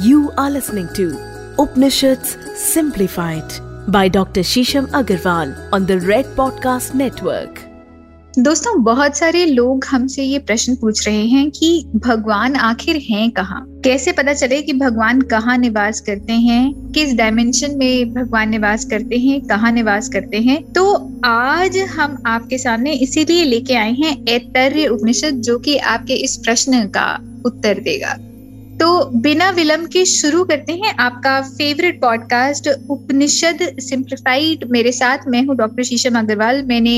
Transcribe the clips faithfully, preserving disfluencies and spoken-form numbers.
You are listening to Upanishad's Simplified by Doctor Shisham Agarwal on the Red Podcast Network. दोस्तों, बहुत सारे लोग हमसे ये प्रश्न पूछ रहे हैं कि भगवान आखिर हैं कहाँ? कैसे पता चले कि भगवान कहाँ निवास करते हैं, किस डायमेंशन में भगवान निवास करते हैं, कहाँ निवास करते हैं? तो आज हम आपके सामने इसीलिए लेके आए हैं ऐतरेय उपनिषद, जो कि आपके इस प्रश्न का उत्तर देगा। तो बिना विलंब के शुरू करते हैं आपका फेवरेट पॉडकास्ट उपनिषद सिंप्लीफाइड। मेरे साथ मैं हूँ डॉक्टर शीशम अग्रवाल। मैंने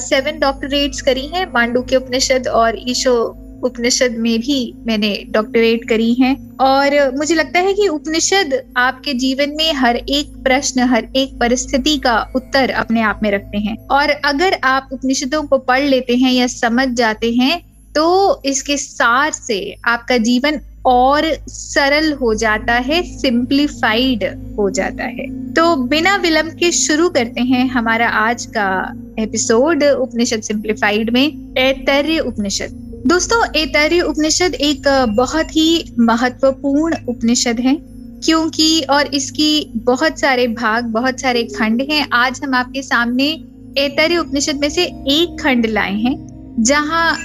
सेवन डॉक्टरेट्स करी हैं, मांडुक्य उपनिषद और ईशा उपनिषद में भी मैंने डॉक्टरेट करी हैं। और मुझे लगता है कि उपनिषद आपके जीवन में हर एक प्रश्न, हर एक परिस्थिति का उत्तर अपने आप में रखते हैं। और अगर आप उपनिषदों को पढ़ लेते हैं या समझ जाते हैं तो इसके सार से आपका जीवन और सरल हो जाता है, सिंप्लीफाइड हो जाता है। तो बिना विलंब के शुरू करते हैं हमारा आज का एपिसोड उपनिषद सिंप्लीफाइड में, ऐतरेय उपनिषद। दोस्तों, ऐतरेय उपनिषद एक बहुत ही महत्वपूर्ण उपनिषद है, क्योंकि और इसकी बहुत सारे भाग, बहुत सारे खंड हैं। आज हम आपके सामने ऐतरेय उपनिषद में से एक खंड लाए हैं, जहाँ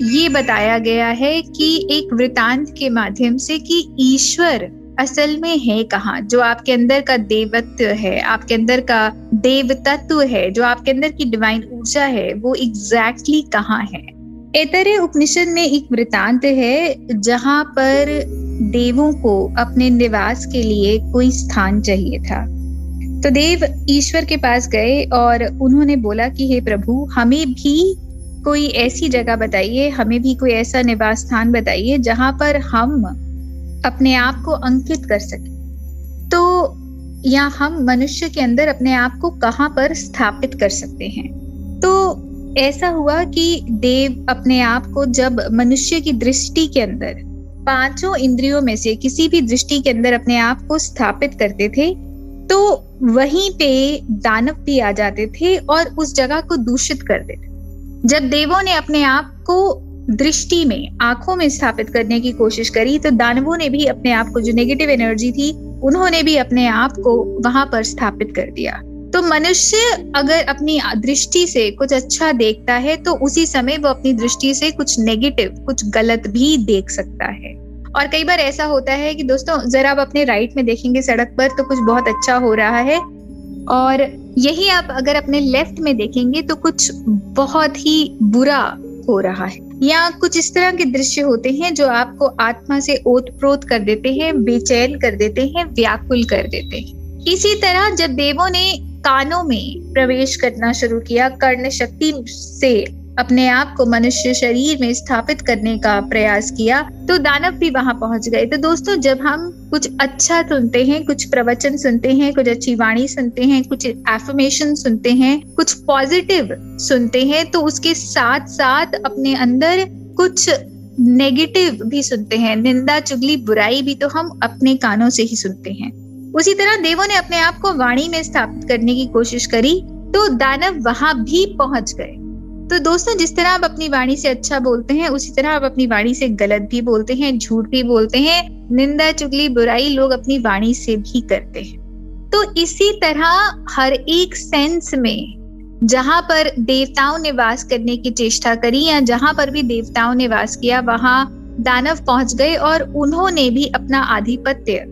ये बताया गया है कि एक वृतांत के माध्यम से कि ईश्वर असल में है कहाँ, जो आपके अंदर का देवत्व है, आपके अंदर का देवतत्व है, जो आपके अंदर की डिवाइन ऊर्जा है, वो एग्जैक्टली कहाँ है। ऐतरेय उपनिषद में एक वृतांत है जहाँ पर देवों को अपने निवास के लिए कोई स्थान चाहिए था। तो देव ईश्वर के पास गए और उन्होंने बोला कि हे प्रभु, हमें भी कोई ऐसी जगह बताइए, हमें भी कोई ऐसा निवास स्थान बताइए जहां पर हम अपने आप को अंकित कर सके। तो या हम मनुष्य के अंदर अपने आप को कहां पर स्थापित कर सकते हैं? तो ऐसा हुआ कि देव अपने आप को जब मनुष्य की दृष्टि के अंदर पांचों इंद्रियों में से किसी भी दृष्टि के अंदर अपने आप को स्थापित करते थे, तो वहीं पे दानव भी आ जाते थे और उस जगह को दूषित कर देते। जब देवों ने अपने आप को दृष्टि में, आंखों में स्थापित करने की कोशिश करी, तो दानवों ने भी अपने आप को, जो नेगेटिव एनर्जी थी, उन्होंने भी अपने आप को वहां पर स्थापित कर दिया। तो मनुष्य अगर अपनी दृष्टि से कुछ अच्छा देखता है, तो उसी समय वो अपनी दृष्टि से कुछ नेगेटिव, कुछ गलत भी देख सकता है। और कई बार ऐसा होता है कि दोस्तों, जरा आप अपने राइट में देखेंगे सड़क पर तो कुछ बहुत अच्छा हो रहा है, और यही आप अगर अपने लेफ्ट में देखेंगे तो कुछ बहुत ही बुरा हो रहा है। या कुछ इस तरह के दृश्य होते हैं जो आपको आत्मा से ओतप्रोत कर देते हैं, बेचैन कर देते हैं, व्याकुल कर देते हैं। इसी तरह जब देवों ने कानों में प्रवेश करना शुरू किया, कर्ण शक्ति से अपने आप को मनुष्य शरीर में स्थापित करने का प्रयास किया, तो दानव भी वहां पहुंच गए। तो दोस्तों, जब हम कुछ अच्छा सुनते हैं, कुछ प्रवचन सुनते हैं, कुछ अच्छी वाणी सुनते हैं, कुछ एफर्मेशन सुनते हैं, कुछ पॉजिटिव सुनते हैं, तो उसके साथ साथ अपने अंदर कुछ नेगेटिव भी सुनते हैं। निंदा, चुगली, बुराई भी तो हम अपने कानों से ही सुनते हैं। उसी तरह देवों ने अपने आप को वाणी में स्थापित करने की कोशिश करी, तो दानव वहां भी पहुंच गए। तो दोस्तों, जिस तरह आप अपनी वाणी से अच्छा बोलते हैं, उसी तरह आप अपनी वाणी से गलत भी बोलते हैं, झूठ भी बोलते हैं, निंदा, चुगली, बुराई लोग अपनी वाणी से भी करते हैं। तो इसी तरह हर एक सेंस में जहां पर देवताओं ने वास करने की चेष्टा करी, या जहां पर भी देवताओं ने वास किया, वहां दानव पहुंच गए और उन्होंने भी अपना आधिपत्य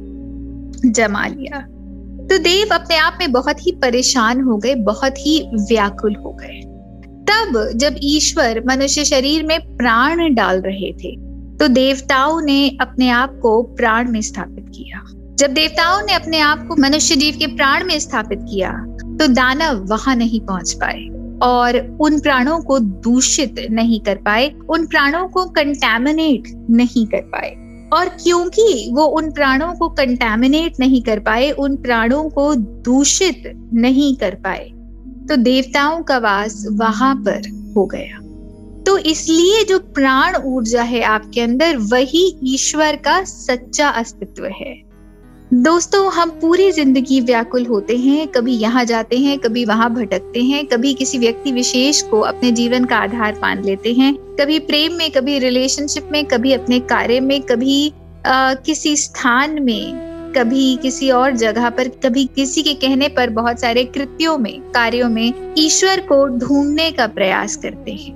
जमा लिया। तो देव अपने आप में बहुत ही परेशान हो गए, बहुत ही व्याकुल हो गए। तब जब ईश्वर मनुष्य शरीर में प्राण डाल रहे थे, तो देवताओं ने अपने आप को प्राण में स्थापित किया। जब देवताओं ने अपने आप को मनुष्य जीव के प्राण में स्थापित किया, तो दानव वहां नहीं पहुंच पाए और उन प्राणों को दूषित नहीं कर पाए, उन प्राणों को कंटैमिनेट नहीं कर पाए। और क्योंकि वो उन प्राणों को कंटैमिनेट नहीं कर पाए, उन प्राणों को दूषित नहीं कर पाए, तो देवताओं का वास वहां पर हो गया। तो इसलिए जो प्राण ऊर्जा है आपके अंदर, वही ईश्वर का सच्चा अस्तित्व है। दोस्तों, हम पूरी जिंदगी व्याकुल होते हैं, कभी यहाँ जाते हैं, कभी वहां भटकते हैं, कभी किसी व्यक्ति विशेष को अपने जीवन का आधार मान लेते हैं, कभी प्रेम में, कभी रिलेशनशिप में, कभी अपने कार्य में, कभी आ, किसी स्थान में, कभी किसी और जगह पर, कभी किसी के कहने पर बहुत सारे कृत्यों में, कार्यों में ईश्वर को ढूंढने का प्रयास करते हैं,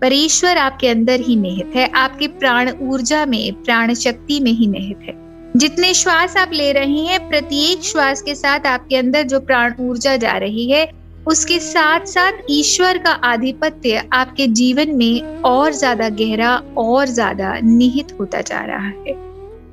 पर ईश्वर आपके अंदर ही निहित है, आपके प्राण ऊर्जा में, प्राण शक्ति में ही निहित है। जितने श्वास आप ले रहे हैं, प्रत्येक श्वास के साथ आपके अंदर जो प्राण ऊर्जा जा रही है, उसके साथ साथ ईश्वर का आधिपत्य आपके जीवन में और ज्यादा गहरा और ज्यादा निहित होता जा रहा है।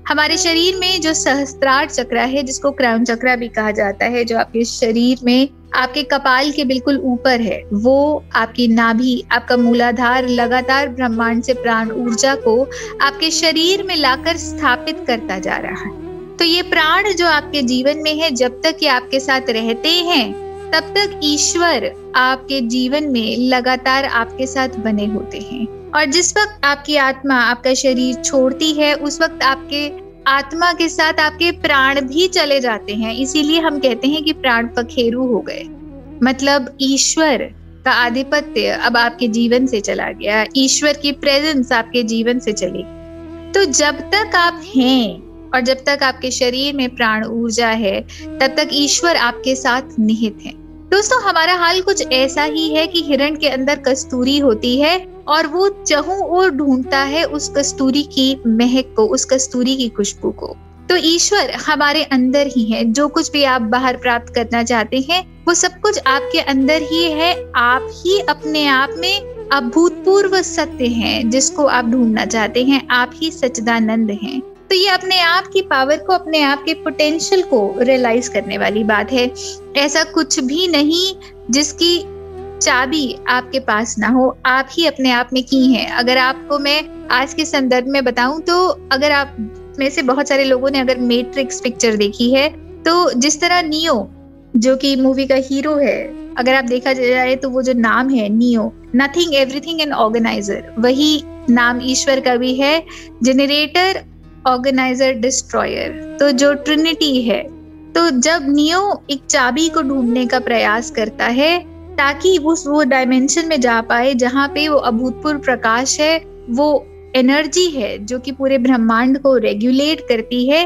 हमारे शरीर में जो सहस्त्रार चक्र है, जिसको क्राउन चक्र भी कहा जाता है, जो आपके शरीर में आपके कपाल के बिल्कुल ऊपर है, वो आपकी नाभि, आपका मूलाधार लगातार ब्रह्मांड से प्राण ऊर्जा को आपके शरीर में लाकर स्थापित करता जा रहा है। तो ये प्राण जो आपके जीवन में है, जब तक ये आपके साथ रहते हैं, तब तक ईश्वर आपके जीवन में लगातार आपके साथ बने होते हैं। और जिस वक्त आपकी आत्मा आपका शरीर छोड़ती है, उस वक्त आपके आत्मा के साथ आपके प्राण भी चले जाते हैं। इसीलिए हम कहते हैं कि प्राण पखेरु हो गए, मतलब ईश्वर का आधिपत्य अब आपके जीवन से चला गया, ईश्वर की प्रेजेंस आपके जीवन से चली। तो जब तक आप हैं और जब तक आपके शरीर में प्राण ऊर्जा है, तब तक ईश्वर आपके साथ निहित है। दोस्तों, हमारा हाल कुछ ऐसा ही है कि हिरण के अंदर कस्तूरी होती है और वो चहुं ओर ढूंढता है उस कस्तूरी की महक को, उस कस्तूरी की खुशबू को। तो ईश्वर हमारे अंदर ही है। जो कुछ भी आप बाहर प्राप्त करना चाहते हैं, वो सब कुछ आपके अंदर ही है। आप ही अपने आप में अभूतपूर्व सत्य हैं, जिसको आप ढूंढना चाहते हैं। आप ही सच्चिदानंद हैं। तो ये अपने आप की पावर को, अपने आप के पोटेंशियल को रियलाइज करने वाली बात है। ऐसा कुछ भी नहीं जिसकी चाबी आपके पास ना हो। आप ही अपने आप में की हैं। अगर आपको मैं आज के संदर्भ में बताऊं, तो अगर आप में से बहुत सारे लोगों ने अगर मैट्रिक्स पिक्चर देखी है, तो जिस तरह नियो, जो कि मूवी का हीरो है, अगर आप देखा जाए तो वो जो नाम है नियो, नथिंग एवरीथिंग एंड ऑर्गेनाइजर, वही नाम ईश्वर का भी है, जनरेटर, ऑर्गेनाइजर, डिस्ट्रॉयर। तो जो ट्रिनिटी है, तो जब नियो एक चाबी को ढूंढने का प्रयास करता है ताकि उस वो डायमेंशन में जा पाए जहाँ पे वो अभूतपूर्व प्रकाश है, वो एनर्जी है जो कि पूरे ब्रह्मांड को रेगुलेट करती है,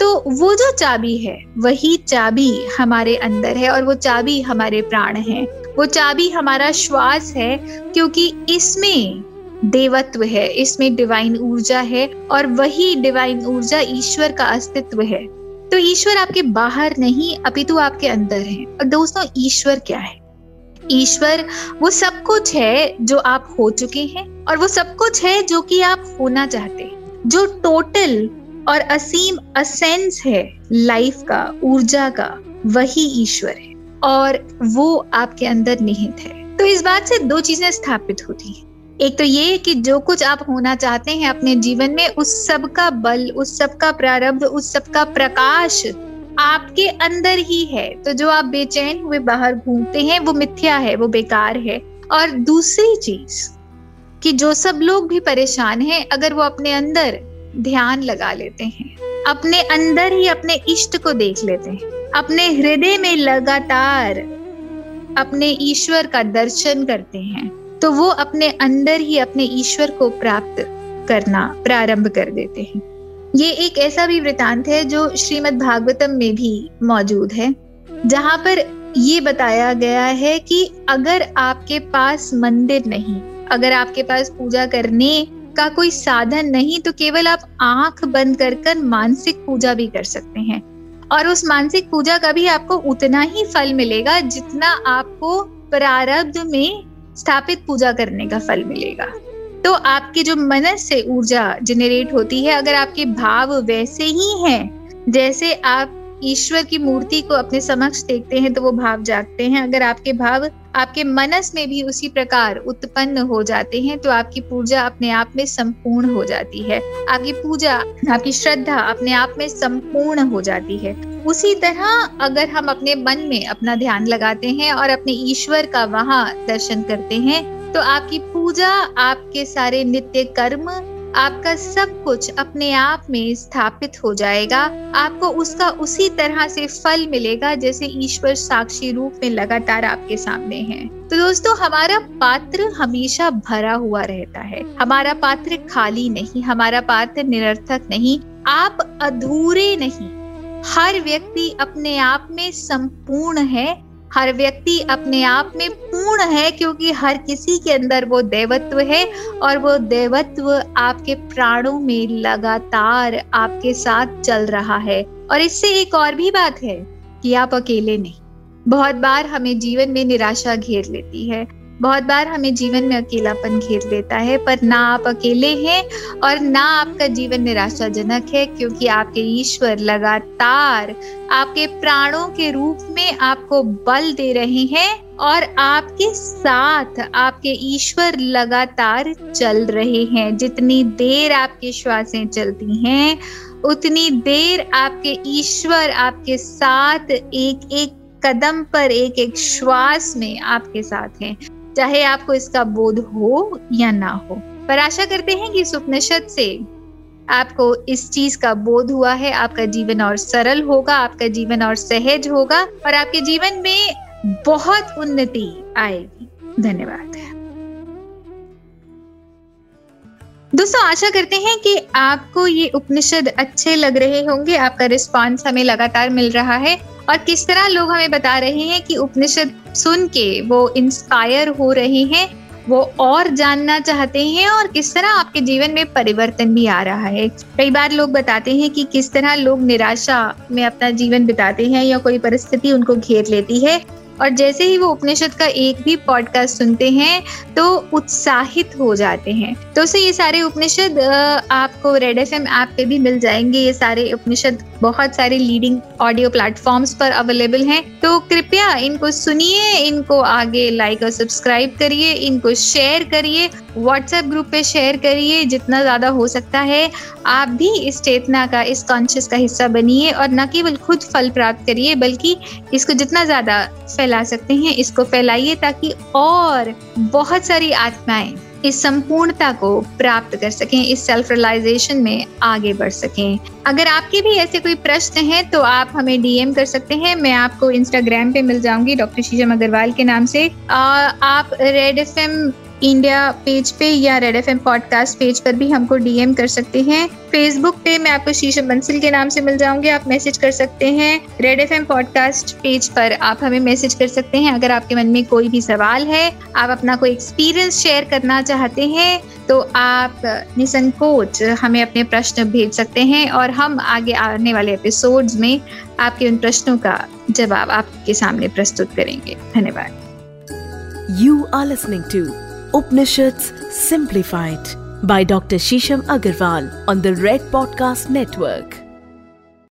तो वो जो चाबी है, वही चाबी हमारे अंदर है और वो चाबी हमारे प्राण है, वो चाबी हमारा श्वास है, क्योंकि इसमें देवत्व है, इसमें डिवाइन ऊर्जा है और वही डिवाइन ऊर्जा ईश्वर का अस्तित्व है। तो ईश्वर आपके बाहर नहीं, अपितु आपके अंदर है। और दोस्तों, ईश्वर क्या है? ईश्वर वो सब कुछ है जो आप हो चुके हैं और वो सब कुछ है जो कि आप होना चाहते हैं, जो टोटल और असीम असेंस है लाइफ का, ऊर्जा का, वही ईश्वर है और वो आपके अंदर निहित है। तो इस बात से दो चीजें स्थापित होती हैं। एक तो ये कि जो कुछ आप होना चाहते हैं अपने जीवन में, उस सब का बल, उस सब का प्रारब्ध, उस सब का प्रकाश आपके अंदर ही है। तो जो आप बेचैन हुए बाहर घूमते हैं, वो मिथ्या है, वो बेकार है। और दूसरी चीज कि जो सब लोग भी परेशान हैं, अगर वो अपने अंदर ध्यान लगा लेते हैं, अपने अंदर ही अपने इष्ट को देख लेते हैं, अपने हृदय में लगातार अपने ईश्वर का दर्शन करते हैं, तो वो अपने अंदर ही अपने ईश्वर को प्राप्त करना प्रारंभ कर देते हैं। ये एक ऐसा भी वृतांत है जो श्रीमद् भागवतम में भी मौजूद है, जहाँ पर ये बताया गया है कि अगर आपके पास मंदिर नहीं, अगर आपके पास पूजा करने का कोई साधन नहीं, तो केवल आप आंख बंद कर कर मानसिक पूजा भी कर सकते हैं और उस मानसिक पूजा का भी आपको उतना ही फल मिलेगा जितना आपको प्रारब्ध में स्थापित पूजा करने का फल मिलेगा। तो आपके जो मनस से ऊर्जा जनरेट होती है, अगर आपके भाव वैसे ही हैं जैसे आप ईश्वर की मूर्ति को अपने समक्ष देखते हैं तो वो भाव जागते हैं, अगर आपके भाव आपके मनस में भी उसी प्रकार उत्पन्न हो जाते हैं, तो आपकी पूजा अपने आप में संपूर्ण हो जाती है, आपकी पूजा, आपकी श्रद्धा अपने आप में संपूर्ण हो जाती है। उसी तरह अगर हम अपने मन में अपना ध्यान लगाते हैं और अपने ईश्वर का वहां दर्शन करते हैं, तो आपकी पूजा, आपके सारे नित्य कर्म, आपका सब कुछ अपने आप में स्थापित हो जाएगा। आपको उसका उसी तरह से फल मिलेगा जैसे ईश्वर साक्षी रूप में लगातार आपके सामने है। तो दोस्तों, हमारा पात्र हमेशा भरा हुआ रहता है, हमारा पात्र खाली नहीं, हमारा पात्र निरर्थक नहीं। आप अधूरे नहीं, हर व्यक्ति अपने आप में संपूर्ण है, हर व्यक्ति अपने आप में पूर्ण है, क्योंकि हर किसी के अंदर वो देवत्व है और वो देवत्व आपके प्राणों में लगातार आपके साथ चल रहा है। और इससे एक और भी बात है कि आप अकेले नहीं। बहुत बार हमें जीवन में निराशा घेर लेती है, बहुत बार हमें जीवन में अकेलापन घेर लेता है, पर ना आप अकेले हैं और ना आपका जीवन निराशाजनक है, क्योंकि आपके ईश्वर लगातार आपके प्राणों के रूप में आपको बल दे रहे हैं और आपके साथ आपके ईश्वर लगातार चल रहे हैं। जितनी देर आपकी श्वासें चलती हैं, उतनी देर आपके ईश्वर आपके साथ एक एक कदम पर, एक एक श्वास में आपके साथ हैं, चाहे आपको इसका बोध हो या ना हो। पर आशा करते हैं कि इस उपनिषद से आपको इस चीज का बोध हुआ है, आपका जीवन और सरल होगा, आपका जीवन और सहज होगा और आपके जीवन में बहुत उन्नति आएगी। धन्यवाद दोस्तों, आशा करते हैं कि आपको ये उपनिषद अच्छे लग रहे होंगे। आपका रिस्पॉन्स हमें लगातार मिल रहा है और किस तरह लोग हमें बता रहे हैं कि उपनिषद सुन के वो इंस्पायर हो रहे हैं, वो और जानना चाहते हैं और किस तरह आपके जीवन में परिवर्तन भी आ रहा है। कई बार लोग बताते हैं कि किस तरह लोग निराशा में अपना जीवन बिताते हैं या कोई परिस्थिति उनको घेर लेती है और जैसे ही वो उपनिषद का एक भी पॉडकास्ट सुनते हैं तो उत्साहित हो जाते हैं। तो से ये सारे उपनिषद आपको रेड एफएम ऐप पे भी मिल जाएंगे। ये सारे उपनिषद बहुत सारे लीडिंग ऑडियो प्लेटफॉर्म्स पर अवेलेबल हैं, तो कृपया इनको सुनिए, इनको आगे लाइक और सब्सक्राइब करिए, इनको शेयर करिए, व्हाट्सएप ग्रुप पे शेयर करिए जितना ज़्यादा हो सकता है। आप भी इस चेतना का, इस कॉन्शियस का हिस्सा बनिए और न केवल खुद फल प्राप्त करिए बल्कि इसको जितना ज़्यादा फैला सकते हैं इसको फैलाइए, ताकि और बहुत सारी आत्माएं इस संपूर्णता को प्राप्त कर सकें, इस सेल्फ रियलाइजेशन में आगे बढ़ सकें। अगर आपके भी ऐसे कोई प्रश्न हैं तो आप हमें डीएम कर सकते हैं। मैं आपको इंस्टाग्राम पे मिल जाऊंगी डॉक्टर शीशम अग्रवाल के नाम से। आ, आप रेड एफएम इंडिया पेज पे या रेड एफएम पॉडकास्ट पेज पर भी हमको डीएम कर सकते हैं। फेसबुक पे मैं आपको शीशम बंसल के नाम से मिल जाऊंगी, आप मैसेज कर सकते हैं। रेड एफएम पॉडकास्ट पेज पर आप हमें मैसेज कर सकते हैं। अगर आपके मन में कोई भी सवाल है, आप अपना कोई एक्सपीरियंस शेयर करना चाहते हैं तो आप निसंकोच हमें अपने प्रश्न भेज सकते हैं और हम आगे आने वाले एपिसोड्स में आपके उन प्रश्नों का जवाब आपके सामने प्रस्तुत करेंगे। धन्यवाद। You are listening to Upanishads Simplified by Doctor Shisham Agarwal on the Red Podcast Network.